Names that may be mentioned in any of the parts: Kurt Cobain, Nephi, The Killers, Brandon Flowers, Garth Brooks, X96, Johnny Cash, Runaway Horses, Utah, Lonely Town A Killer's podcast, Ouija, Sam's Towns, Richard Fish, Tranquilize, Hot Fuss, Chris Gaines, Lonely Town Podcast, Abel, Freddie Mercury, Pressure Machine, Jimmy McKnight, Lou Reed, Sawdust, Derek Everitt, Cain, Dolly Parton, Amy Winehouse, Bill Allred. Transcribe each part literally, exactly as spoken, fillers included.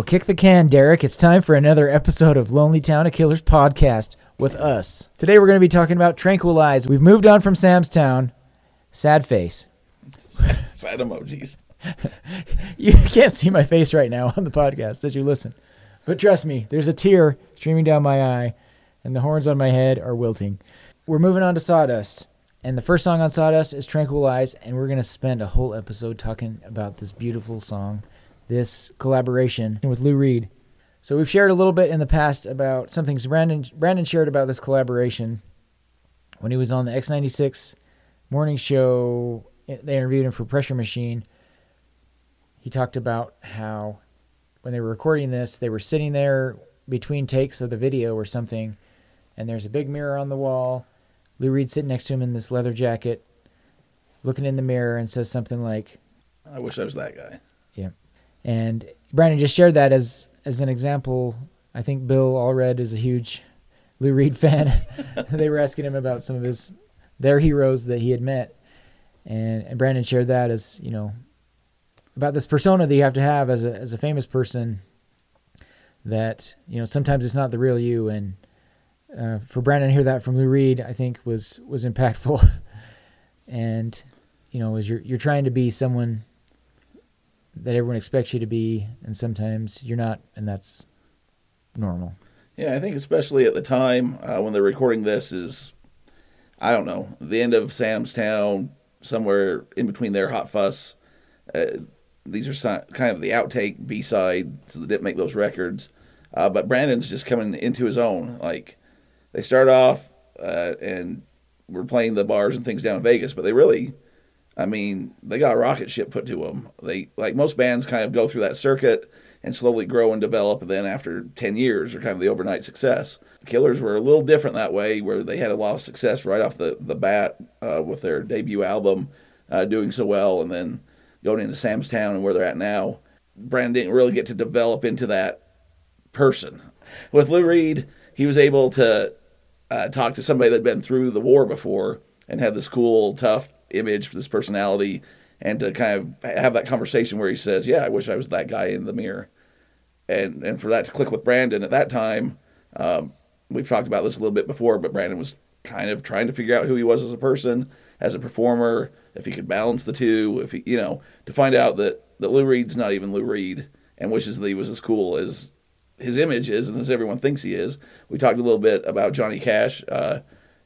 Well, kick the can, Derek. It's time for another episode of Lonely Town A Killer's podcast with us. Today we're going to be talking about Tranquilize. We've moved on from Sam's Town. Sad face. Sad, sad emojis. You can't see my face right now on the podcast as you listen. But trust me, there's a tear streaming down my eye, and the horns on my head are wilting. We're moving on to Sawdust. And the first song on Sawdust is Tranquilize, and we're going to spend a whole episode talking about this beautiful song, this collaboration with Lou Reed. So we've shared a little bit in the past about something Brandon, Brandon shared about this collaboration when he was on the X ninety-six morning show. They interviewed him for Pressure Machine. He talked about how when they were recording this, they were sitting there between takes of the video or something, and there's a big mirror on the wall. Lou Reed's sitting next to him in this leather jacket, looking in the mirror, and says something like, "I wish I was that guy." Yeah. And Brandon just shared that as as an example. I think Bill Allred is a huge Lou Reed fan. They were asking him about some of his their heroes that he had met. And, and Brandon shared that as, you know, about this persona that you have to have as a as a famous person, that, you know, sometimes it's not the real you. And Uh, for Brandon to hear that from Lou Reed, I think was was impactful. And, you know, as you're you're trying to be someone that everyone expects you to be, and sometimes you're not, and that's normal. Yeah, I think especially at the time uh, when they're recording this is, I don't know, the end of Sam's Town, somewhere in between their Hot Fuss. Uh, these are so, kind of the outtake B-side, so they didn't make those records. Uh, but Brandon's just coming into his own, like. They start off uh, and we're playing the bars and things down in Vegas, but they really, I mean, they got a rocket ship put to them. They, like most bands, kind of go through that circuit and slowly grow and develop, and then after ten years are kind of the overnight success. The Killers were a little different that way, where they had a lot of success right off the, the bat uh, with their debut album uh, doing so well, and then going into Sam's Town and where they're at now. Brandon didn't really get to develop into that person. With Lou Reed, he was able to Uh, talk to somebody that'd been through the war before and had this cool, tough image, this personality, and to kind of have that conversation where he says, "Yeah, I wish I was that guy in the mirror," and and for that to click with Brandon at that time. Um, we've talked about this a little bit before, but Brandon was kind of trying to figure out who he was as a person, as a performer, if he could balance the two, if he, you know, to find out that that Lou Reed's not even Lou Reed and wishes that he was as cool as his image is and as everyone thinks he is. We talked a little bit about Johnny Cash uh,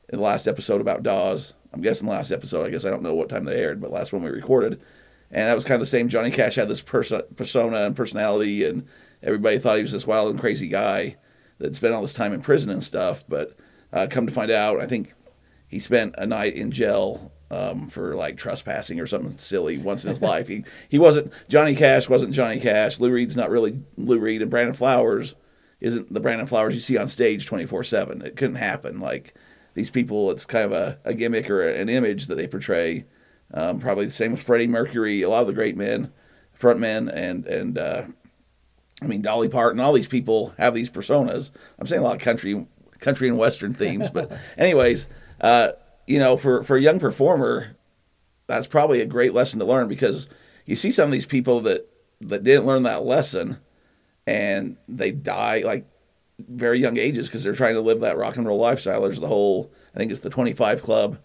in the last episode about Dawes. I'm guessing last episode. I guess I don't know what time they aired, but last one we recorded. And that was kind of the same. Johnny Cash had this perso- persona and personality, and everybody thought he was this wild and crazy guy that spent all this time in prison and stuff. But uh, come to find out, I think he spent a night in jail um, for like trespassing or something silly once in his life. He he wasn't, Johnny Cash wasn't Johnny Cash. Lou Reed's not really Lou Reed, and Brandon Flowers isn't the Brandon Flowers you see on stage twenty-four seven. It couldn't happen. Like these people, it's kind of a, a gimmick or an image that they portray. Um, probably the same with Freddie Mercury, a lot of the great men, front men, and, and uh, I mean, Dolly Parton, all these people have these personas. I'm saying a lot of country, country and Western themes, but anyways, uh, you know, for, for a young performer, that's probably a great lesson to learn, because you see some of these people that, that didn't learn that lesson, and they die like very young ages because they're trying to live that rock and roll lifestyle. There's the whole, I think it's the twenty-five Club,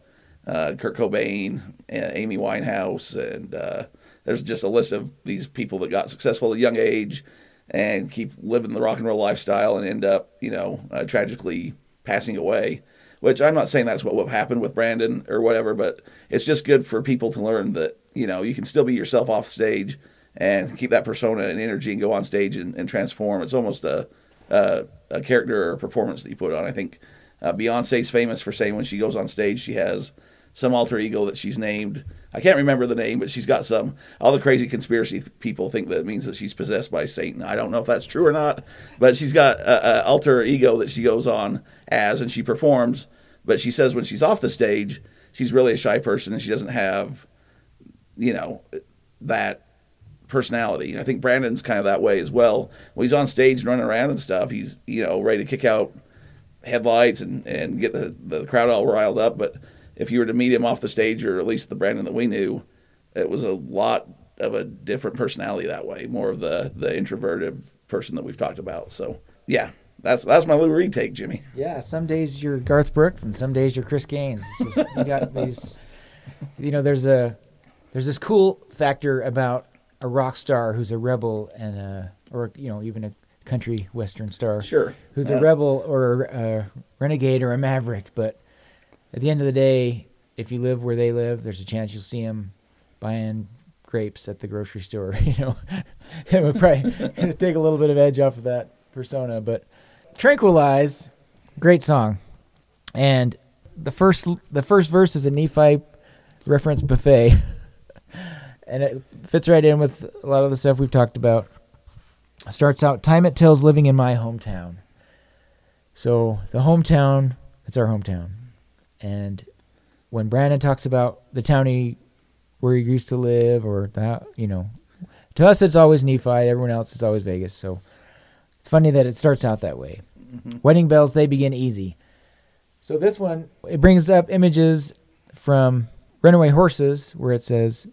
uh, Kurt Cobain, uh, Amy Winehouse, and uh, there's just a list of these people that got successful at a young age and keep living the rock and roll lifestyle and end up, you know, uh, tragically passing away. Which I'm not saying that's what happened with Brandon or whatever, but it's just good for people to learn that, you know, you can still be yourself off stage and keep that persona and energy and go on stage and, and transform. It's almost a, a a character or a performance that you put on. I think uh, Beyonce's famous for saying when she goes on stage, she has some alter ego that she's named. I can't remember the name, but she's got some. All the crazy conspiracy people think that it means that she's possessed by Satan. I don't know if that's true or not, but she's got an alter ego that she goes on as, and she performs. But she says when she's off the stage, she's really a shy person, and she doesn't have, you know, that personality. And I think Brandon's kind of that way as well. When he's on stage running around and stuff, he's, you know, ready to kick out headlights and, and get the, the crowd all riled up. But if you were to meet him off the stage, or at least the Brandon that we knew, it was a lot of a different personality that way, more of the, the introverted person that we've talked about. So, yeah, that's that's my Lou Reed take, Jimmy. Yeah, some days you're Garth Brooks and some days you're Chris Gaines. It's just, you got these, you know, there's a there's this cool factor about a rock star who's a rebel and a, or, you know, even a country western star. Sure. Who's uh, a rebel or a renegade or a maverick, but at the end of the day, if you live where they live, there's a chance you'll see them buying grapes at the grocery store, you know. It would probably take a little bit of edge off of that persona, but Tranquilize, great song. And the first the first verse is a Nephi reference buffet. And it fits right in with a lot of the stuff we've talked about. It starts out, time it tells living in my hometown. So the hometown, it's our hometown. And when Brandon talks about the town he, where he used to live, or that, you know, to us it's always Nephi, everyone else it's always Vegas. So it's funny that it starts out that way. Mm-hmm. Wedding bells, they begin easy. So this one, it brings up images from Runaway Horses, where it says,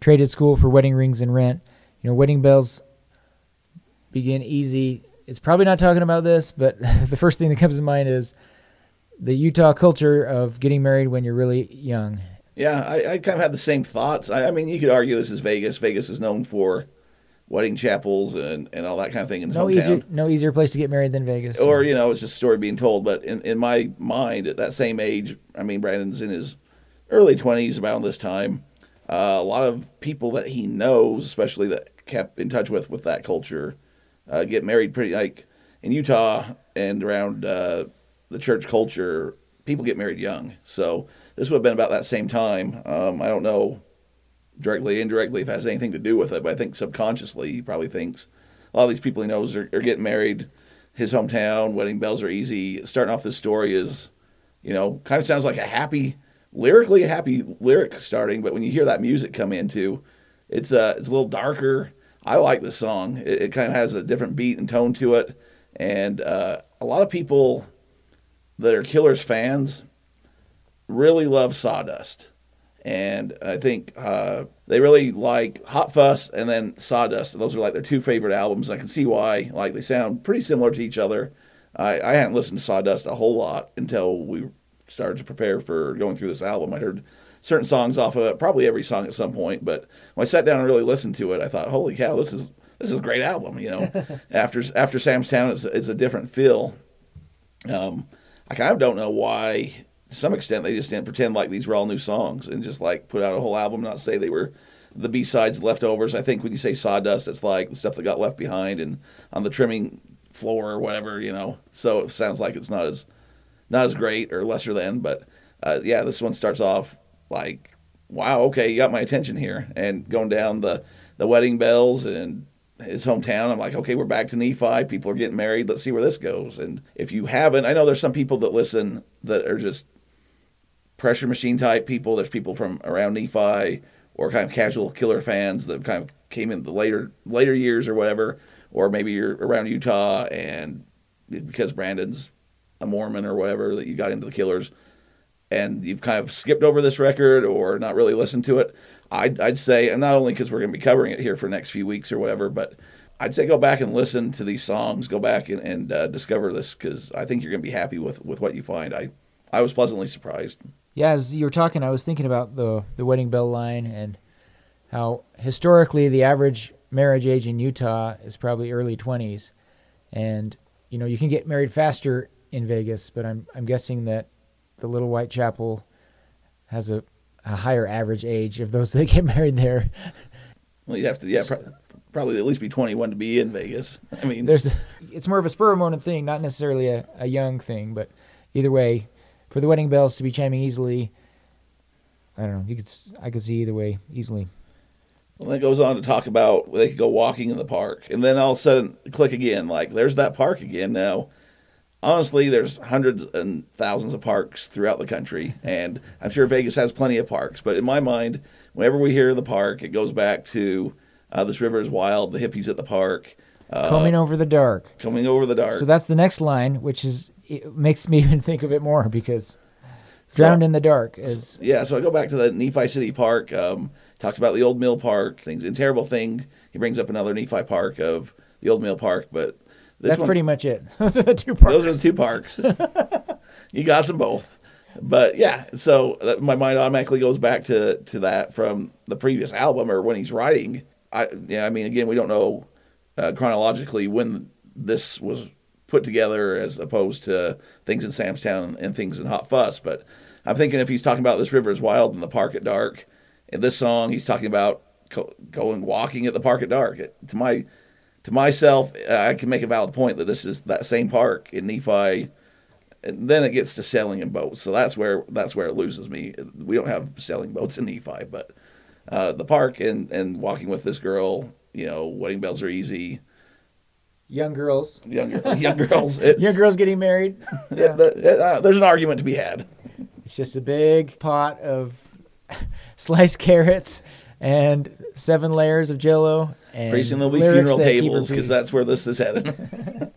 traded school for wedding rings and rent. You know, wedding bells begin easy. It's probably not talking about this, but the first thing that comes to mind is the Utah culture of getting married when you're really young. Yeah, I, I kind of had the same thoughts. I, I mean, you could argue this is Vegas. Vegas is known for wedding chapels and, and all that kind of thing in the no hometown. Easier, no easier place to get married than Vegas. Or, you know, it's just a story being told. But in, in my mind, at that same age, I mean, Brandon's in his early twenties around this time. Uh, a lot of people that he knows, especially that kept in touch with with that culture, uh, get married pretty, like, in Utah and around... Uh, the church culture, people get married young. So this would have been about that same time. Um, I don't know directly, indirectly, if it has anything to do with it, but I think subconsciously he probably thinks a lot of these people he knows are, are getting married. His hometown, wedding bells are easy. Starting off this story is, you know, kind of sounds like a happy, lyrically a happy lyric starting, but when you hear that music come into, it's, uh, it's a little darker. I like this song. It, it kind of has a different beat and tone to it. And uh, a lot of people... that are Killers fans really love Sawdust. And I think uh, they really like Hot Fuss and then Sawdust. Those are like their two favorite albums. I can see why. Like, they sound pretty similar to each other. I, I hadn't listened to Sawdust a whole lot until we started to prepare for going through this album. I heard certain songs off of it, probably every song at some point. But when I sat down and really listened to it, I thought, holy cow, this is this is a great album, you know. after after Sam's Town, it's, it's a different feel. Um I kind of don't know why, to some extent, they just didn't pretend like these were all new songs and just, like, put out a whole album, not say they were the B-sides, leftovers. I think when you say Sawdust, it's like the stuff that got left behind and on the trimming floor or whatever, you know. So it sounds like it's not as not as great or lesser than. But, uh, yeah, this one starts off like, wow, okay, you got my attention here. And going down the, the wedding bells and his hometown, I'm like, okay, we're back to Nephi. People are getting married. Let's see where this goes. And if you haven't, I know there's some people that listen that are just Pressure Machine type people. There's people from around Nephi or kind of casual Killer fans that kind of came in the later later years or whatever, or maybe you're around Utah and because Brandon's a Mormon or whatever that you got into the Killers and you've kind of skipped over this record or not really listened to it. I'd, I'd say, and not only because we're going to be covering it here for the next few weeks or whatever, but I'd say go back and listen to these songs. Go back and, and uh, discover this because I think you're going to be happy with, with what you find. I, I was pleasantly surprised. Yeah, as you were talking, I was thinking about the, the wedding bell line and how historically the average marriage age in Utah is probably early twenties. And, you know, you can get married faster in Vegas, but I'm I'm guessing that the Little White Chapel has a... a higher average age of those that get married there. Well, you'd have to, yeah, pro- probably at least be twenty-one to be in Vegas. I mean, there's, a, it's more of a spur of the moment thing, not necessarily a, a young thing, but either way, for the wedding bells to be chiming easily, I don't know. You could, I could see either way easily. Well, then it goes on to talk about they could go walking in the park, and then all of a sudden, click again. Like, there's that park again now. Honestly, there's hundreds and thousands of parks throughout the country, and I'm sure Vegas has plenty of parks. But in my mind, whenever we hear the park, it goes back to uh, This River is Wild, the hippies at the park. Uh, combing over the dark. Combing over the dark. So that's the next line, which is it makes me even think of it more because drowned so, in the dark is... Yeah, so I go back to the Nephi City Park. Um, talks about the old mill park, things in terrible thing. He brings up another Nephi Park of... the old mill park, but this that's one, pretty much it. Those are the two parks. Those are the two parks. You got them both. But yeah, so that, my mind automatically goes back to, to that from the previous album or when he's writing. I yeah, I mean, again, we don't know uh, chronologically when this was put together as opposed to things in Sam's Town and things in Hot Fuss. But I'm thinking if he's talking about This River is Wild and the Park at Dark, and this song he's talking about co- going walking at the Park at Dark. It, to my to myself, I can make a valid point that this is that same park in Nephi. And then it gets to sailing in boats, so that's where that's where it loses me. We don't have sailing boats in Nephi, but uh, the park and, and walking with this girl, you know, wedding bells are easy. Young girls, young young girls, it, young girls getting married. Yeah. It, it, uh, there's an argument to be had. It's just a big pot of sliced carrots and seven layers of Jell-O, and pretty soon there'll be funeral tables because that's where this is headed.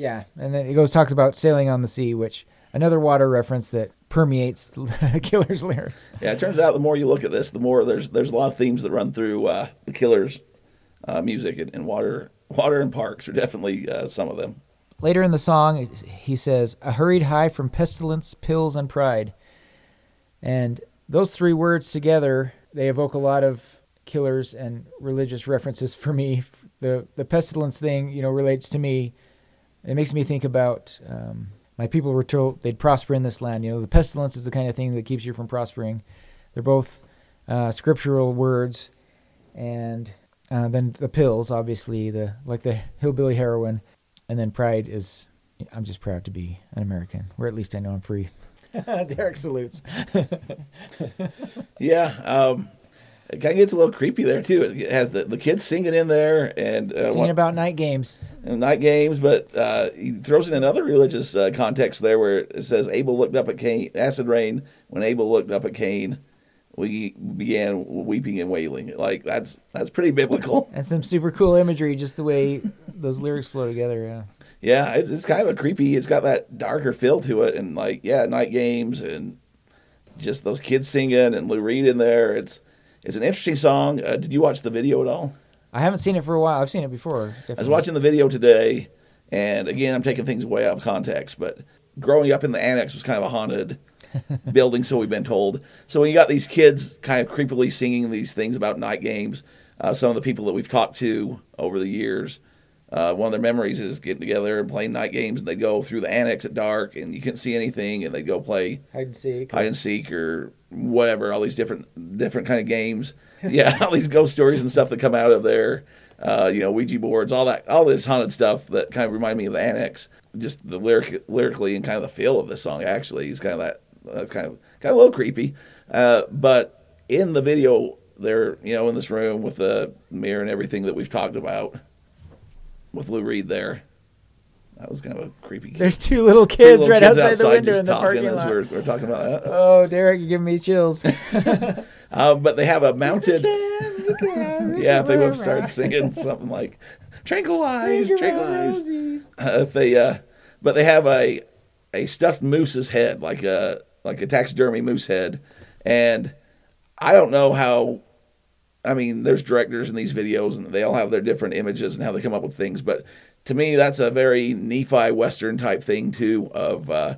Yeah, and then it goes talks about sailing on the sea, which another water reference that permeates the Killers' lyrics. Yeah, it turns out the more you look at this, the more there's there's a lot of themes that run through uh, the Killers' uh, music, and, and water water and parks are definitely uh, some of them. Later in the song, he says, "A hurried high from pestilence, pills, and pride," and those three words together they evoke a lot of Killers and religious references for me. The the pestilence thing, you know, relates to me. It makes me think about um, my people were told they'd prosper in this land. You know, the pestilence is the kind of thing that keeps you from prospering. They're both uh, scriptural words, and uh, then the pills, obviously, the like the hillbilly heroin, and then pride is. I'm just proud to be an American, or at least I know I'm free. Derek salutes. Yeah, um, it kind of gets a little creepy there too. It has the, the kids singing in there and uh, singing about night games. Night games, but uh, he throws in another religious uh, context there where it says Abel looked up at Cain. Acid rain. When Abel looked up at Cain, we began weeping and wailing. Like that's that's pretty biblical. That's some super cool imagery, just the way those lyrics flow together. Yeah. Yeah, it's it's kind of a creepy. It's got that darker feel to it, and like yeah, night games and just those kids singing and Lou Reed in there. It's it's an interesting song. Uh, did you watch the video at all? I haven't seen it for a while. I've seen it before. Definitely. I was watching the video today, and again, I'm taking things way out of context, but growing up in the annex was kind of a haunted building, so we've been told. So when you got these kids kind of creepily singing these things about night games, uh, some of the people that we've talked to over the years, uh, one of their memories is getting together and playing night games, and they'd go through the annex at dark, and you couldn't see anything, and they'd go play hide and seek, hide and seek or whatever, all these different different kind of games. Yeah, all these ghost stories and stuff that come out of there, uh, you know, Ouija boards, all that, all this haunted stuff that kind of remind me of the annex. Just the lyric, lyrically and kind of the feel of this song actually is kind of that, uh, kind of kind of a little creepy. Uh, but in the video, they're you know in this room with the mirror and everything that we've talked about with Lou Reed there. That was kind of a creepy kid. There's two little kids two little right kids outside, outside the window in the parking lot. We're, we're talking about that. Oh, Derek, you're giving me chills. uh, but they have a mounted... Can, can, yeah, if they would start singing something like, Tranquilize, Tranquilize. Uh, if they, uh, but they have a a stuffed moose's head, like a, like a taxidermy moose head. And I don't know how... I mean, there's directors in these videos, and they all have their different images and how they come up with things, but... To me, that's a very Nephi Western type thing too. Of uh,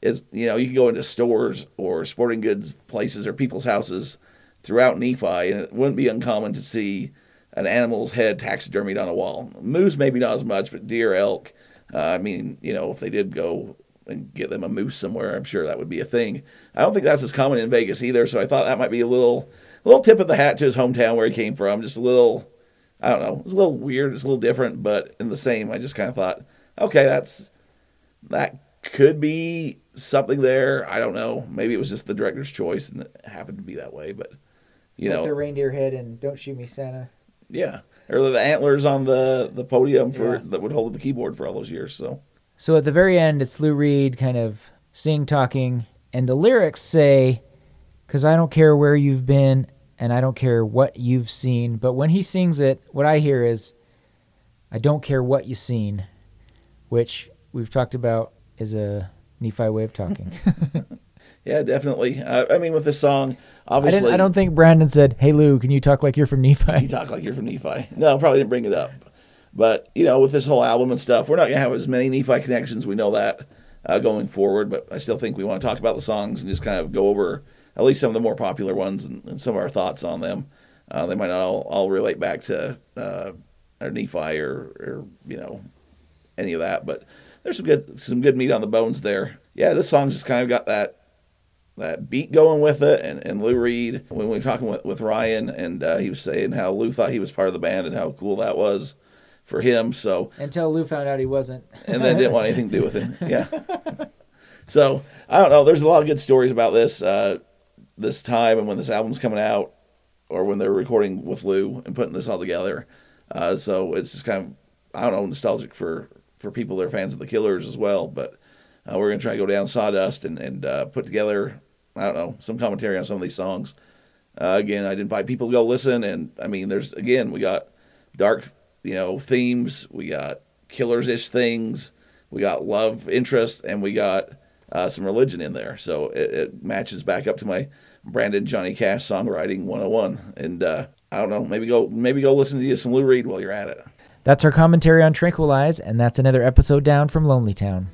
is you know you can go into stores or sporting goods places or people's houses throughout Nephi, and it wouldn't be uncommon to see an animal's head taxidermied on a wall. Moose maybe not as much, but deer, elk. Uh, I mean, you know, if they did go and get them a moose somewhere, I'm sure that would be a thing. I don't think that's as common in Vegas either. So I thought that might be a little a little tip of the hat to his hometown where he came from. Just a little. I don't know. It's a little weird. It's a little different, but in the same, I just kind of thought, okay, that's that could be something there. I don't know. Maybe it was just the director's choice and it happened to be that way, but you like know. The reindeer head and Don't Shoot Me, Santa. Yeah. Or the antlers on the, the podium for yeah. that would hold the keyboard for all those years. So So at the very end, it's Lou Reed kind of sing talking, and the lyrics say, "'Cause I don't care where you've been, and I don't care what you've seen." But when he sings it, what I hear is, "I don't care what you've seen," which we've talked about is a Nephi way of talking. Yeah, definitely. Uh, I mean, with this song, obviously... I, didn't, I don't think Brandon said, "Hey, Lou, can you talk like you're from Nephi?" You talk like you're from Nephi. No, probably didn't bring it up. But, you know, with this whole album and stuff, we're not going to have as many Nephi connections. We know that uh, going forward. But I still think we want to talk about the songs and just kind of go over at least some of the more popular ones and, and some of our thoughts on them. Uh, they might not all, all relate back to uh, or Nephi or, or, you know, any of that. But there's some good some good meat on the bones there. Yeah, this song's just kind of got that that beat going with it. And, and Lou Reed, when we were talking with, with Ryan, and uh, he was saying how Lou thought he was part of the band and how cool that was for him. So until Lou found out he wasn't. And then didn't want anything to do with him. Yeah. So, I don't know. There's a lot of good stories about this, uh, this time and when this album's coming out or when they're recording with Lou and putting this all together. Uh, so it's just kind of, I don't know, nostalgic for, for people that are fans of The Killers as well. But uh, we're going to try to go down Sawdust and, and uh, put together, I don't know, some commentary on some of these songs. Uh, again, I'd invite people to go listen. And, I mean, there's, again, we got dark, you know, themes, we got killers-ish things, we got love interest, and we got uh, some religion in there. So it, it matches back up to my Brandon Johnny Cash Songwriting one oh one. And uh, I don't know, maybe go maybe go listen to some Lou Reed while you're at it. That's our commentary on Tranquilize, and that's another episode down from Lonely Town.